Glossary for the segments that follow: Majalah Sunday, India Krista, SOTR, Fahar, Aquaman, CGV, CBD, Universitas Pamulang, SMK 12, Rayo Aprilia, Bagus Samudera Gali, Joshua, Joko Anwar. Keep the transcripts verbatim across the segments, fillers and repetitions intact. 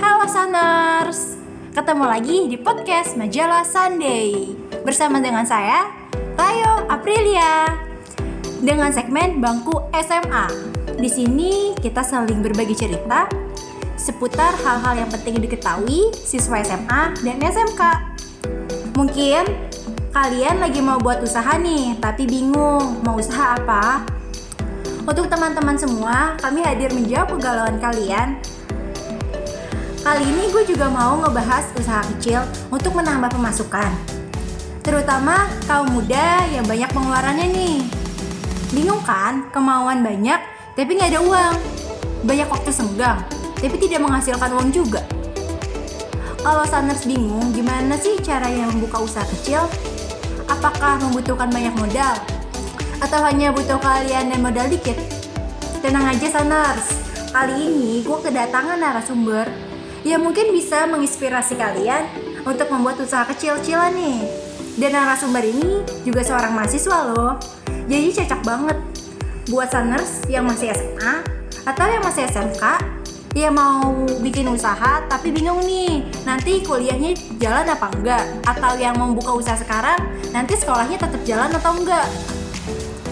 Halo Suners, ketemu lagi di podcast Majalah Sunday bersama dengan saya, Rayo Aprilia, dengan segmen Bangku S M A. Di sini kita saling berbagi cerita seputar hal-hal yang penting diketahui siswa S M A dan S M K. Mungkin kalian lagi mau buat usaha nih, tapi bingung mau usaha apa? Untuk teman-teman semua, kami hadir menjawab kegalauan kalian. Kali ini gue juga mau ngebahas usaha kecil untuk menambah pemasukan, terutama kaum muda yang banyak pengeluarannya nih. Bingung kan? Kemauan banyak tapi gak ada uang. Banyak waktu senggang tapi tidak menghasilkan uang juga. Kalau Suners bingung gimana sih cara yang membuka usaha kecil? Apakah membutuhkan banyak modal? Atau hanya butuh kalian dan modal dikit? Tenang aja Suners, kali ini gue kedatangan narasumber yang mungkin bisa menginspirasi kalian untuk membuat usaha kecil-kecilan nih. Dan narasumber ini juga seorang mahasiswa loh, jadi cocok banget buat Suners yang masih S M A atau yang masih S M K, yang mau bikin usaha tapi bingung nih nanti kuliahnya jalan apa enggak, atau yang mau buka usaha sekarang nanti sekolahnya tetap jalan atau enggak.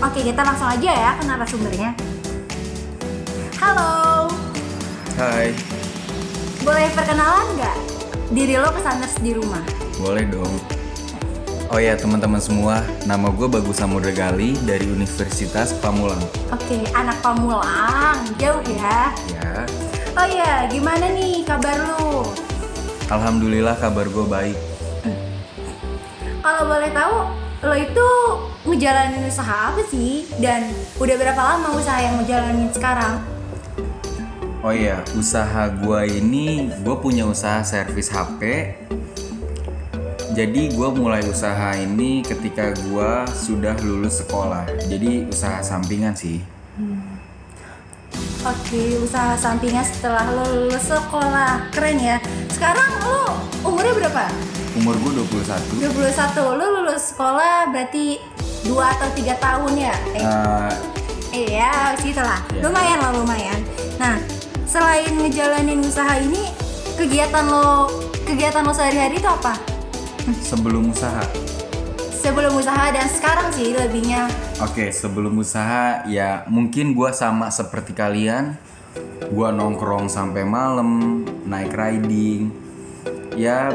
Oke, kita langsung aja ya ke narasumbernya. Halo. Hai. Boleh perkenalan nggak diri lo ke Suners di rumah? Boleh dong. Oh ya teman-teman semua, nama gue Bagus Samudera Gali dari Universitas Pamulang. Oke, anak Pamulang, jauh ya? Ya. Oh ya, gimana nih kabar lo? Alhamdulillah kabar gue baik. Kalau boleh tahu, lo itu ngejalanin usaha apa sih? Dan udah berapa lama usaha yang ngejalanin sekarang? Oh iya, usaha gue ini, gue punya usaha servis H P. Jadi gue mulai usaha ini ketika gue sudah lulus sekolah. Jadi usaha sampingan sih. hmm. Oke, usaha sampingan setelah lulus sekolah. Keren ya. Sekarang lo umurnya berapa? Umur gue dua puluh satu. dua puluh satu, lo lulus sekolah berarti dua atau tiga tahun ya? Eh. Uh, iya, gitu lah, iya. Lumayan lah, lumayan. Nah, selain ngejalanin usaha ini, kegiatan lo kegiatan lo sehari-hari itu apa? Sebelum usaha. Sebelum usaha dan sekarang sih lebihnya. Oke, sebelum usaha ya mungkin gua sama seperti kalian. Gua nongkrong sampai malam, naik riding. Ya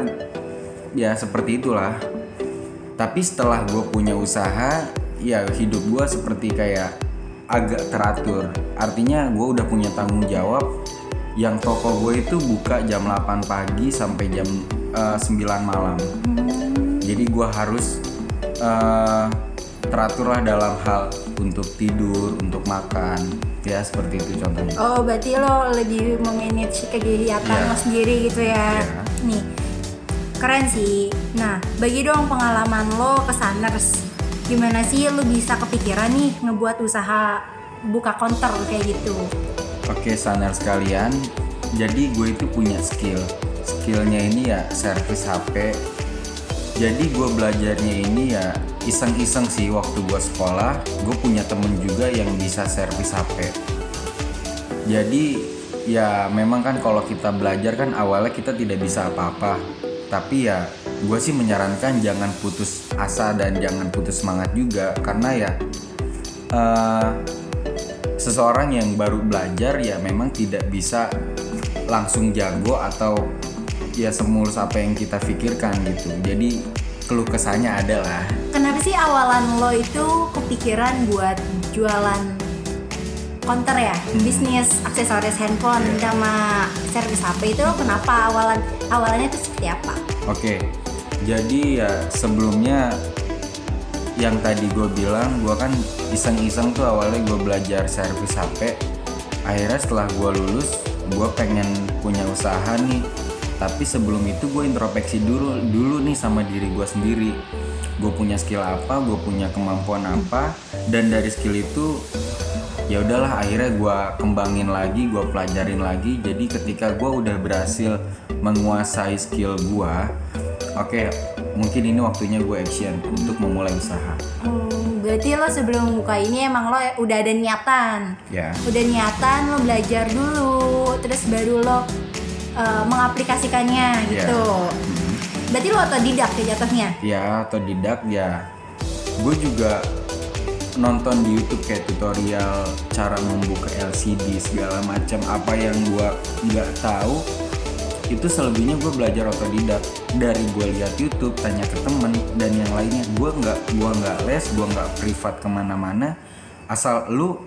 ya seperti itulah. Tapi setelah gua punya usaha, ya hidup gua seperti kayak agak teratur. Artinya gue udah punya tanggung jawab. Yang toko gue itu buka jam delapan pagi sampai jam uh, sembilan malam. Jadi gue harus uh, teratur lah dalam hal untuk tidur, untuk makan. Ya seperti itu contohnya. Oh berarti lo lebih memanage kegiatan yeah. lo sendiri gitu ya yeah. Nih, keren sih. Nah, bagi dong pengalaman lo ke Suners. Gimana sih lu bisa kepikiran nih ngebuat usaha buka konter kayak gitu? Oke Suners sekalian, jadi gue itu punya skill. Skillnya ini ya servis H P. Jadi gue belajarnya ini ya iseng-iseng sih waktu gue sekolah. Gue punya temen juga yang bisa servis H P. Jadi ya memang kan kalau kita belajar kan awalnya kita tidak bisa apa-apa. Tapi ya gue sih menyarankan jangan putus asa dan jangan putus semangat juga, karena ya uh, seseorang yang baru belajar ya memang tidak bisa langsung jago atau ya semulus apa yang kita pikirkan gitu. Jadi keluh kesahnya adalah kenapa sih awalan lo itu kepikiran buat jualan konter ya, hmm. bisnis aksesoris handphone yeah. sama servis H P itu kenapa awalan awalannya itu seperti apa? Oke, jadi ya sebelumnya yang tadi gue bilang, gue kan iseng-iseng tuh awalnya gue belajar servis H P. Akhirnya setelah gue lulus, gue pengen punya usaha nih. Tapi sebelum itu gue introspeksi dulu dulu nih sama diri gue sendiri. Gue punya skill apa, gue punya kemampuan apa, dan dari skill itu ya udahlah akhirnya gue kembangin lagi, gue pelajarin lagi. Jadi ketika gue udah berhasil menguasai skill gue, oke okay, mungkin ini waktunya gue action untuk memulai usaha. Hmm, berarti lo sebelum buka ini emang lo udah ada niatan? Ya. Yeah. Udah niatan, lo belajar dulu, terus baru lo uh, mengaplikasikannya gitu. Yeah. Berarti lo otodidak ya jatuhnya? Iya, otodidak ya. Gue juga nonton di YouTube kayak tutorial cara membuka L C D segala macam, apa yang gue nggak tahu itu selebihnya gue belajar otodidak dari gue lihat YouTube, tanya ke temen dan yang lainnya. Gue nggak gue nggak les, gue nggak privat kemana-mana. Asal lu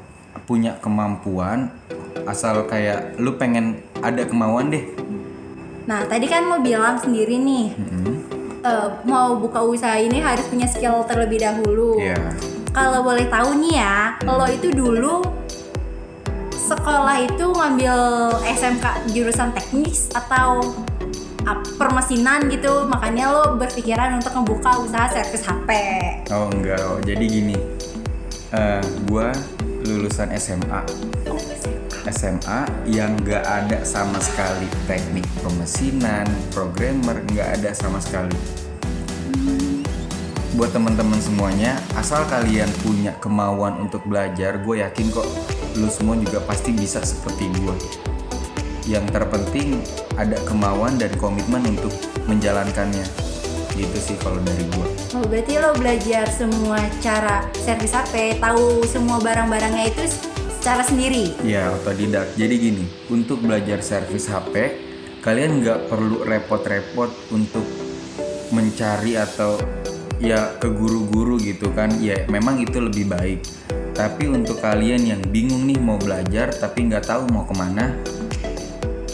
punya kemampuan, asal kayak lu pengen ada kemauan deh. Nah tadi kan lo bilang sendiri nih, mm-hmm. uh, mau buka usaha ini harus punya skill terlebih dahulu. Yeah. Kalau boleh tahu nih ya, lo itu dulu sekolah itu ngambil S M K jurusan teknis atau permesinan gitu, makanya lo berpikiran untuk membuka usaha servis H P? Oh enggak, oh. Jadi gini, uh, gue lulusan S M A, S M A yang nggak ada sama sekali teknik permesinan, programmer, nggak ada sama sekali. Buat teman-teman semuanya, asal kalian punya kemauan untuk belajar, gue yakin kok lu semua juga pasti bisa seperti gue. Yang terpenting ada kemauan dan komitmen untuk menjalankannya. Gitu sih kalau dari gue. Oh, berarti lo belajar semua cara servis H P, tahu semua barang-barangnya itu secara sendiri? Iya, otodidak. Jadi gini, untuk belajar servis H P, kalian nggak perlu repot-repot untuk mencari atau ya ke guru-guru gitu kan, ya memang itu lebih baik. Tapi untuk kalian yang bingung nih mau belajar tapi nggak tahu mau kemana,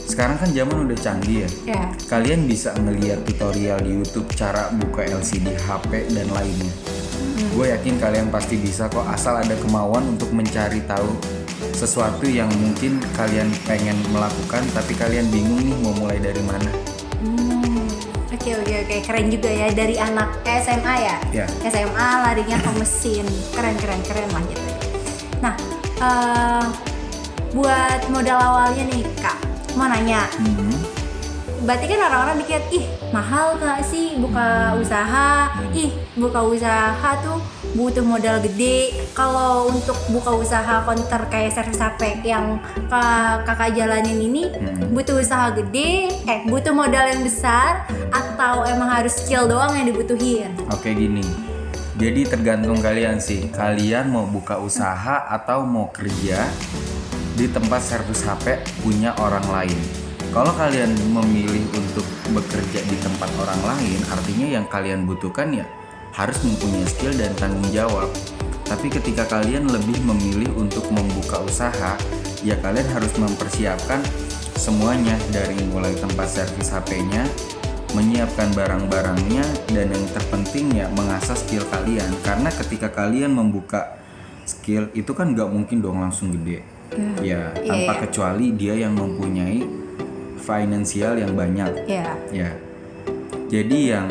sekarang kan zaman udah canggih ya, yeah. Kalian bisa ngeliat tutorial di YouTube cara buka L C D H P dan lainnya. mm. Gue yakin kalian pasti bisa kok, asal ada kemauan untuk mencari tahu sesuatu yang mungkin kalian pengen melakukan tapi kalian bingung nih mau mulai dari mana. mm. Oke oke oke, keren juga ya dari anak S M A ya? Yeah. S M A larinya ke mesin, keren keren keren lah gitu. Nah, uh, buat modal awalnya nih kak, mau nanya. Mm-hmm. Berarti kan orang-orang mikir, ih mahal gak sih buka mm-hmm. usaha? Mm-hmm. Ih buka usaha tuh butuh modal gede. Kalau untuk buka usaha konter kayak servis H P yang kak- kakak jalanin ini, mm-hmm. butuh usaha gede, eh butuh modal yang besar, atau emang harus skill doang yang dibutuhin? Oke gini, jadi tergantung kalian sih, kalian mau buka usaha atau mau kerja di tempat servis H P punya orang lain. Kalau kalian memilih untuk bekerja di tempat orang lain, artinya yang kalian butuhkan ya harus mempunyai skill dan tanggung jawab. Tapi ketika kalian lebih memilih untuk membuka usaha, ya kalian harus mempersiapkan semuanya, dari mulai tempat servis H P-nya, menyiapkan barang-barangnya, dan yang terpenting ya mengasah skill kalian. Karena ketika kalian membuka skill itu kan gak mungkin dong langsung gede, hmm. ya tanpa yeah. kecuali dia yang mempunyai finansial yang banyak. yeah. Ya jadi yang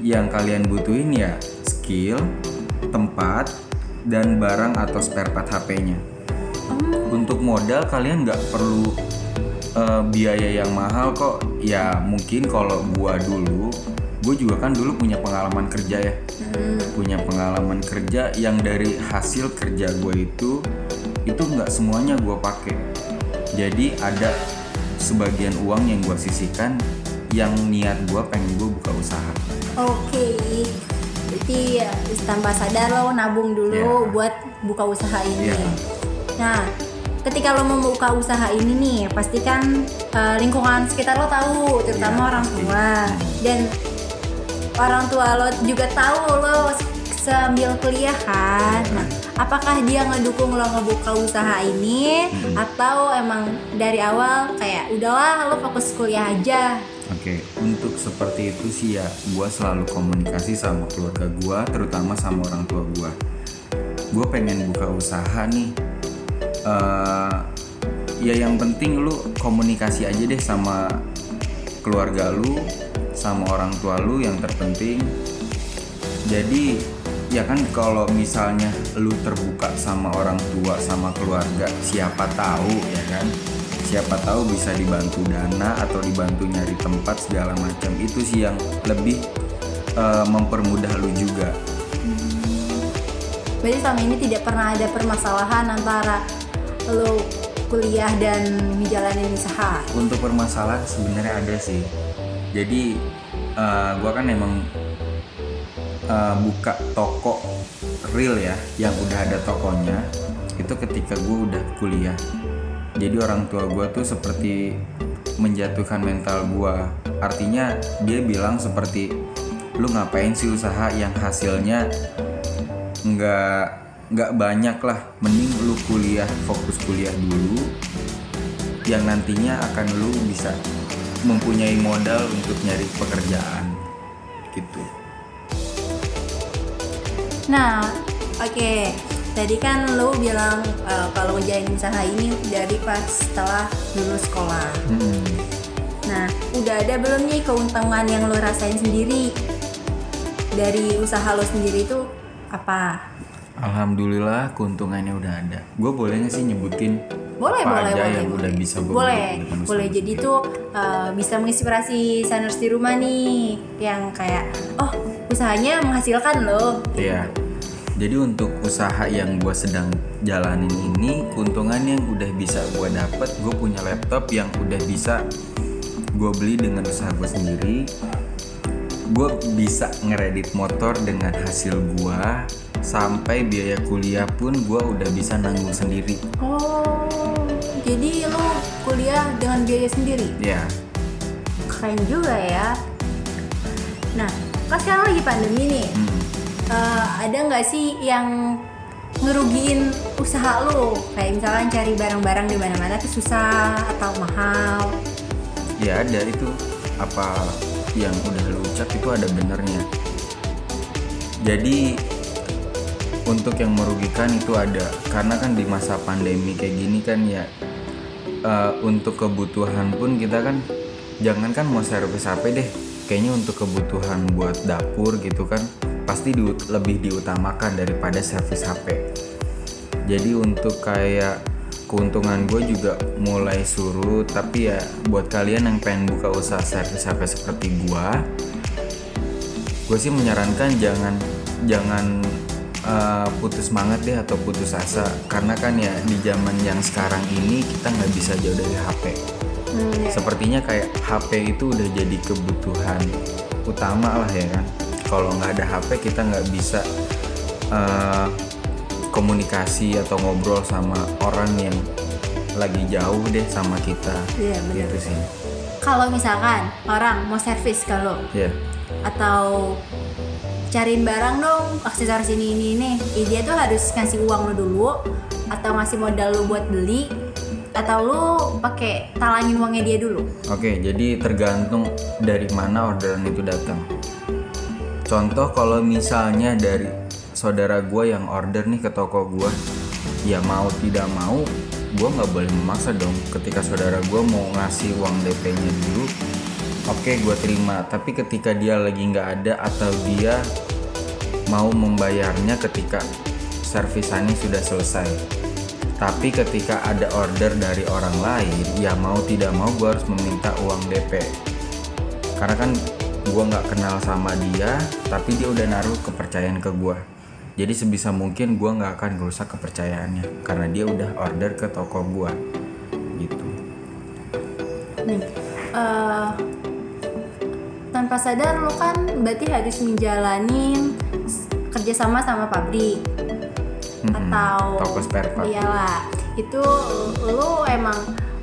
yang kalian butuhin ya skill, tempat, dan barang atau spare part H P-nya. hmm. Untuk modal kalian gak perlu Uh, biaya yang mahal kok. Ya mungkin kalau gua dulu, gua juga kan dulu punya pengalaman kerja ya, hmm. punya pengalaman kerja yang dari hasil kerja gua itu itu nggak semuanya gua pakai. Jadi ada sebagian uang yang gua sisihkan yang niat gua pengen gua buka usaha. Oke, okay. Berarti ya, tambah sadar lo nabung dulu yeah. buat buka usaha ini. yeah. Nah ketika lo membuka usaha ini nih, pastikan uh, lingkungan sekitar lo tahu, terutama ya, orang tua. Dan orang tua lo juga tahu lo sambil kuliah kan. Nah, apakah dia ngedukung lo ngebuka usaha ini, hmm. atau emang dari awal kayak udahlah lo fokus kuliah aja? Oke, untuk seperti itu sih ya, gue selalu komunikasi sama keluarga gue, terutama sama orang tua gue. Gue pengen buka usaha nih. Uh, ya yang penting lu komunikasi aja deh sama keluarga lu, sama orang tua lu yang terpenting. Jadi ya kan kalau misalnya lu terbuka sama orang tua, sama keluarga, siapa tahu ya kan, siapa tahu bisa dibantu dana atau dibantu nyari tempat segala macam. Itu sih yang lebih uh, mempermudah lu juga. Berarti selama ini tidak pernah ada permasalahan antara lo kuliah dan menjalani usaha? Untuk permasalahan sebenarnya ada sih. Jadi uh, gua kan emang uh, buka toko real ya, yang udah ada tokonya. Itu ketika gua udah kuliah. Jadi orang tua gua tuh seperti menjatuhkan mental gua. Artinya dia bilang seperti, lu ngapain sih usaha yang hasilnya nggak nggak banyak lah, mending lu kuliah, fokus kuliah dulu yang nantinya akan lu bisa mempunyai modal untuk nyari pekerjaan gitu. Nah, oke, okay. Tadi kan lu bilang uh, kalau ngejalanin usaha ini dari pas setelah lulus sekolah. Hmm. Nah, udah ada belum nih keuntungan yang lu rasain sendiri dari usaha lu sendiri itu apa? Alhamdulillah keuntungannya udah ada. Gue boleh nggak sih nyebutin boleh, apa boleh, aja boleh, yang boleh. Udah bisa gue boleh, boleh. Jadi tuh uh, bisa menginspirasi saners di rumah nih, yang kayak oh usahanya menghasilkan loh. Iya. Jadi untuk usaha yang gue sedang jalanin ini, keuntungannya yang udah bisa gue dapet, gue punya laptop yang udah bisa gue beli dengan usaha gue sendiri. Gue bisa ngeredit motor dengan hasil gue. Sampai biaya kuliah pun gue udah bisa nanggung sendiri. Oh, jadi lo kuliah dengan biaya sendiri? Iya. Keren juga ya. Nah, kan sekarang lagi pandemi nih. Hmm. Uh, ada nggak sih yang ngerugiin usaha lo? Kayak misalkan cari barang-barang di mana-mana tuh susah atau mahal? Ya ada itu. Apa yang udah lo ucap itu ada benernya. Jadi untuk yang merugikan itu ada, karena kan di masa pandemi kayak gini kan ya, uh, untuk kebutuhan pun kita kan jangankan mau servis H P deh, kayaknya untuk kebutuhan buat dapur gitu kan pasti di, lebih diutamakan daripada servis H P. Jadi untuk kayak keuntungan gue juga mulai surut, tapi ya buat kalian yang pengen buka usaha servis H P seperti gue, gue sih menyarankan jangan jangan Uh, putus semangat deh atau putus asa, karena kan ya di zaman yang sekarang ini kita nggak bisa jauh dari H P. Hmm. Sepertinya kayak H P itu udah jadi kebutuhan utama lah ya kan. Kalau nggak ada H P kita nggak bisa uh, komunikasi atau ngobrol sama orang yang lagi jauh deh sama kita. Iya yeah, gitu sih. Kalau misalkan orang mau servis kalau yeah. atau cariin barang dong, aksesoris ini, ini, ini ya, dia tuh harus ngasih uang lo dulu atau ngasih modal lo buat beli, atau lo pakai talangin uangnya dia dulu? Oke, jadi tergantung dari mana orderan itu datang. Contoh kalau misalnya dari saudara gue yang order nih ke toko gue, ya mau tidak mau gue gak boleh memaksa dong. Ketika saudara gue mau ngasih uang D P-nya dulu, oke, gue terima. Tapi ketika dia lagi gak ada atau dia mau membayarnya ketika servisannya sudah selesai. Tapi ketika ada order dari orang lain, ya mau tidak mau gue harus meminta uang D P. Karena kan gue gak kenal sama dia, tapi dia udah naruh kepercayaan ke gue. Jadi sebisa mungkin gue gak akan ngerusak kepercayaannya, karena dia udah order ke toko gue. Gitu. Nih, uh... tanpa sadar lo kan berarti harus menjalani kerjasama sama pabrik hmm, atau toko spare part. Iyalah, itu lo emang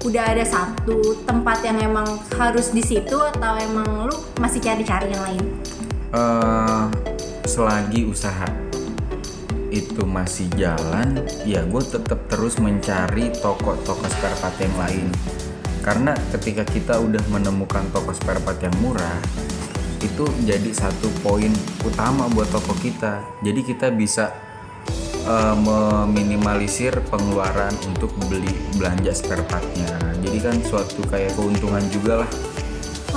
udah ada satu tempat yang emang harus di situ atau emang lo masih cari-cari yang lain? Uh, selagi usaha itu masih jalan, ya gue tetap terus mencari toko-toko spare part yang lain. Karena ketika kita udah menemukan toko spare part yang murah, itu jadi satu poin utama buat toko kita. Jadi kita bisa uh, meminimalisir pengeluaran untuk beli belanja spare partnya. Jadi kan suatu kayak keuntungan juga lah.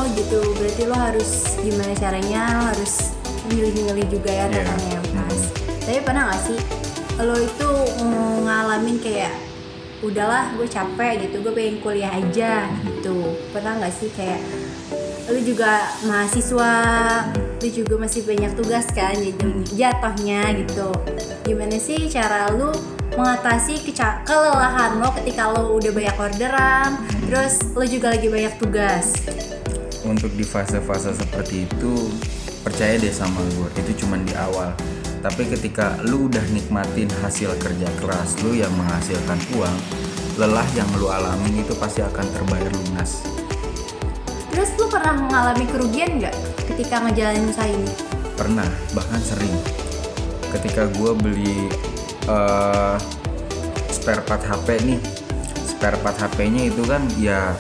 Oh gitu, berarti lo harus gimana caranya, harus milih-milih juga ya datanya yeah. yang pas. Hmm. Tapi pernah gak sih lo itu ngalamin kayak udahlah gue capek gitu, gue pengen kuliah aja gitu? Pernah gak sih kayak lu juga mahasiswa, lu juga masih banyak tugas kan jatuhnya gitu, gimana sih cara lu mengatasi kelelahan lo ketika lo udah banyak orderan, terus lo juga lagi banyak tugas. Untuk di fase-fase seperti itu, percaya deh sama gue, itu cuma di awal. Tapi ketika lu udah nikmatin hasil kerja keras lu yang menghasilkan uang, lelah yang lu alamin itu pasti akan terbayar lunas. Terus lu pernah mengalami kerugian nggak ketika ngejalanin usaha ini? Pernah, bahkan sering. Ketika gue beli uh, spare part H P nih, spare part H P-nya itu kan ya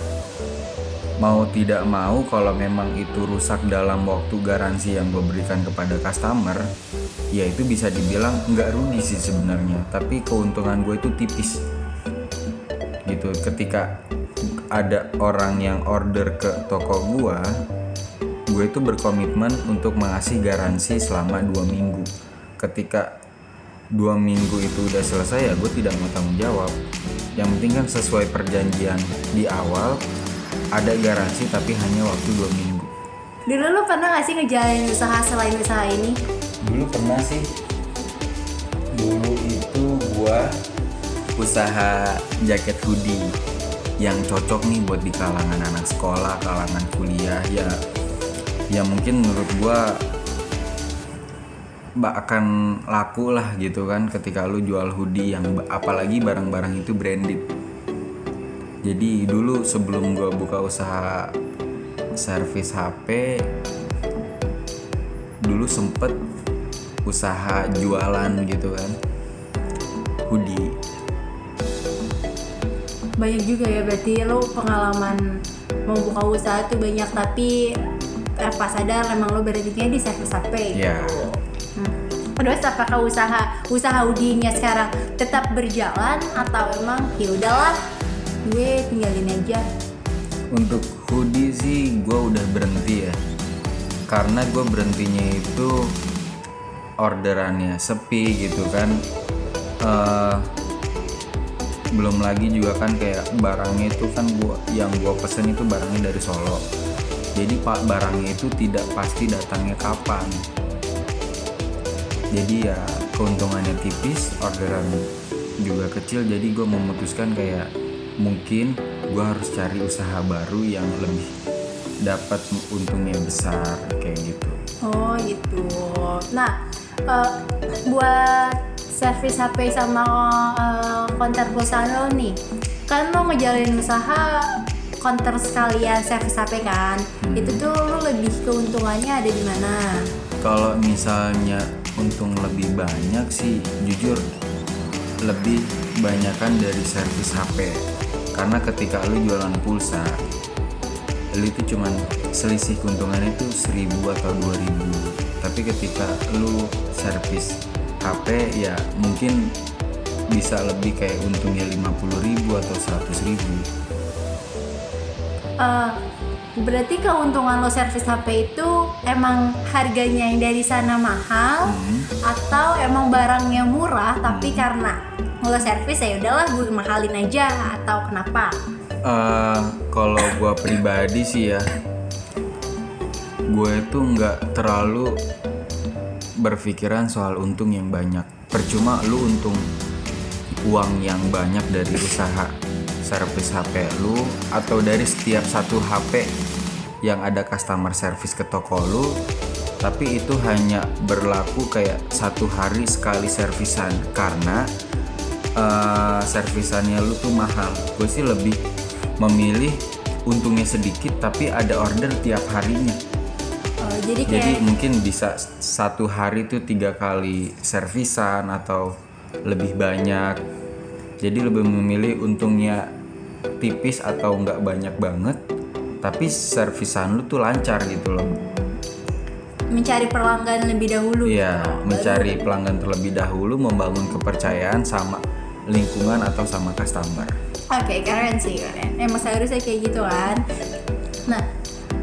mau tidak mau kalau memang itu rusak dalam waktu garansi yang gue berikan kepada customer, ya itu bisa dibilang nggak rugi sih sebenarnya, tapi keuntungan gue itu tipis gitu. Ketika ada orang yang order ke toko gue, gue itu berkomitmen untuk mengasih garansi selama dua minggu. Ketika dua minggu itu udah selesai, ya gue tidak mau tanggung jawab. Yang penting kan sesuai perjanjian di awal ada garansi, tapi hanya waktu dua minggu. Dulu lo pernah nggak sih ngejalanin usaha selain usaha ini? Dulu pernah sih. Dulu itu gua usaha jaket hoodie yang cocok nih buat di kalangan anak sekolah, kalangan kuliah, ya ya mungkin menurut gua akan laku lah gitu kan ketika lu jual hoodie yang apalagi barang-barang itu branded. Jadi dulu sebelum gua buka usaha servis H P, dulu sempet usaha jualan gitu kan hoodie. Banyak juga ya berarti lo pengalaman mau buka usaha tuh banyak, tapi tanpa sadar emang lo berhentinya di servis H P. Iya. hmm. Terus apakah usaha usaha hoodie-nya sekarang tetap berjalan atau emang ya udahlah gue tinggalin aja? Untuk hoodie sih gue udah berhenti ya, karena gue berhentinya itu orderannya sepi gitu kan. Uh, belum lagi juga kan kayak barangnya itu kan gua, yang gue pesen itu barangnya dari Solo, jadi pak barangnya itu tidak pasti datangnya kapan. Jadi ya keuntungannya tipis, orderan juga kecil, jadi gue memutuskan kayak mungkin gue harus cari usaha baru yang lebih dapat untungnya besar kayak gitu. Oh gitu. Nah, uh, buat servis H P sama uh, konter perusahaan lo nih, kan lo ngejalanin usaha konter sekalian servis H P kan? Hmm. Itu tuh lo lebih keuntungannya ada di mana? Kalau misalnya untung lebih banyak sih, jujur lebih banyakan dari servis H P, karena ketika lo jualan pulsa, lu itu cuman selisih keuntungannya itu seribu atau dua ribu. Tapi ketika lu servis H P ya mungkin bisa lebih kayak untungnya lima puluh ribu atau seratus ribu. Uh, berarti keuntungan lo servis H P itu emang harganya yang dari sana mahal, hmm. atau emang barangnya murah, tapi karena lo servis ya udahlah gue mahalin aja atau kenapa? Uh, kalau gue pribadi sih ya, gue itu nggak terlalu berpikiran soal untung yang banyak. Percuma lu untung uang yang banyak dari usaha servis H P lu atau dari setiap satu H P yang ada customer service ke toko lu, tapi itu hanya berlaku kayak satu hari sekali servisan, karena uh, servisannya lu tuh mahal. Gue sih lebih memilih untungnya sedikit tapi ada order tiap harinya. Oh, jadi kayak... jadi mungkin bisa satu hari itu tiga kali servisan atau lebih banyak. Jadi lebih memilih untungnya tipis atau nggak banyak banget, tapi servisan lu tuh lancar gitu loh. Mencari pelanggan lebih dahulu. Iya, gitu. mencari Baru. pelanggan terlebih dahulu, membangun kepercayaan sama lingkungan atau sama customer. Oke, okay, keren sih, keren. Emang seharusnya kayak gitu kan. Nah,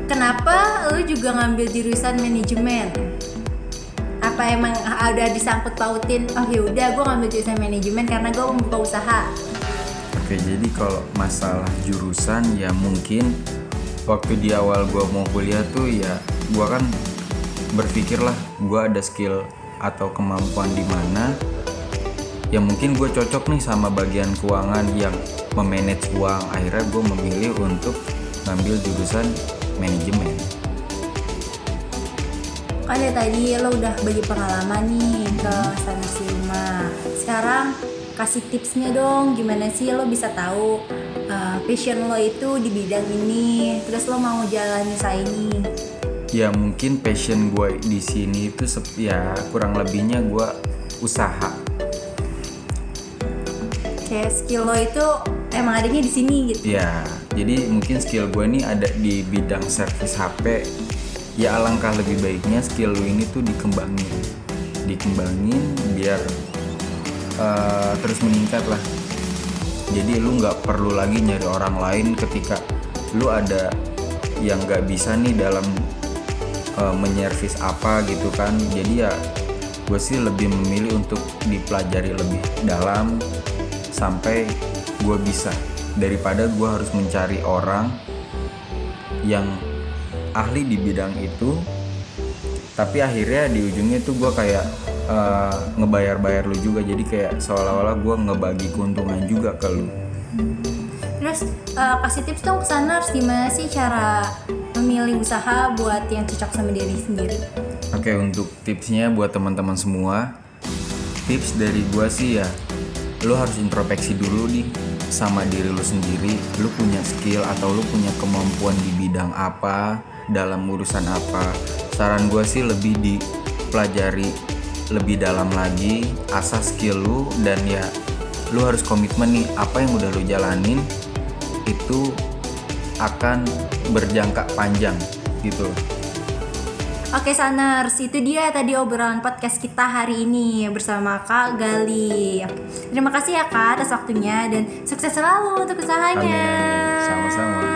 kenapa lu juga ngambil jurusan manajemen? Apa emang ada disangkut pautin? Oh ya udah, gue ngambil jurusan manajemen karena gue membuka usaha. Oke, okay, jadi kalau masalah jurusan ya mungkin waktu di awal gue mau kuliah tuh ya gue kan berpikir lah gue ada skill atau kemampuan di mana ya mungkin gue cocok nih sama bagian keuangan yang memanage uang, akhirnya gue memilih untuk ngambil jurusan manajemen. Kan ya tadi lo udah bagi pengalaman nih ke Sanas Lima, sekarang kasih tipsnya dong, gimana sih lo bisa tahu uh, passion lo itu di bidang ini, terus lo mau jalanin saya ini? Ya mungkin passion gue di sini itu ya kurang lebihnya gue usaha. Kayak skill lo itu emang adanya di sini gitu. Ya, jadi mungkin skill gue ini ada di bidang service H P. Ya alangkah lebih baiknya skill lo ini tuh dikembangin, dikembangin biar uh, terus meningkat lah. Jadi lo nggak perlu lagi nyari orang lain ketika lo ada yang nggak bisa nih dalam menservis apa gitu kan. Jadi ya gue sih lebih memilih untuk dipelajari lebih dalam sampai gue bisa, daripada gue harus mencari orang yang ahli di bidang itu tapi akhirnya di ujungnya tuh gue kayak uh, ngebayar-bayar lu juga, jadi kayak seolah-olah gue ngebagi keuntungan juga ke lu. Terus uh, kasih tips dong kesana harus gimana sih cara memilih usaha buat yang cocok sama diri sendiri. Oke, untuk tipsnya buat teman-teman semua, tips dari gua sih ya, lo harus introspeksi dulu nih sama diri lo sendiri. Lo punya skill atau lo punya kemampuan di bidang apa, dalam urusan apa. Saran gua sih lebih dipelajari lebih dalam lagi, asah skill lo, dan ya lo harus komitmen nih, apa yang udah lo jalanin itu akan berjangka panjang gitu. Oke Saners, itu dia tadi obrolan podcast kita hari ini bersama Kak Gali. Terima kasih ya Kak atas waktunya dan sukses selalu untuk usahanya. Amin. Sama-sama.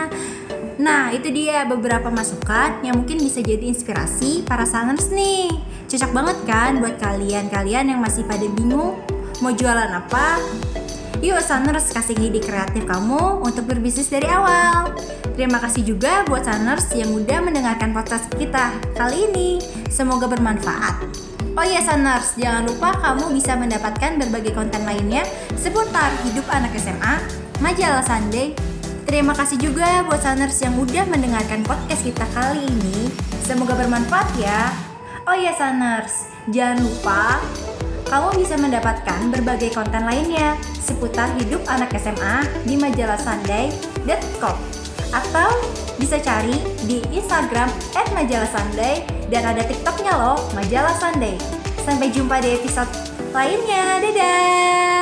Nah itu dia beberapa masukan yang mungkin bisa jadi inspirasi para Saners nih. Cocok banget kan buat kalian-kalian yang masih pada bingung mau jualan apa? Yuk Saners, kasih ide kreatif kamu untuk berbisnis dari awal. Terima kasih juga buat Saners yang udah mendengarkan podcast kita kali ini. Semoga bermanfaat. Oh iya Saners, jangan lupa kamu bisa mendapatkan berbagai konten lainnya seputar hidup anak S M A, Majalah Sunday. Terima kasih juga buat Saners yang udah mendengarkan podcast kita kali ini. Semoga bermanfaat ya. Oh iya Saners, jangan lupa kamu bisa mendapatkan berbagai konten lainnya seputar hidup anak S M A di majalah sunday dot com atau bisa cari di Instagram et majalah sunday dan ada TikToknya loh, Majalah Sunday. Sampai jumpa di episode lainnya. Dadah!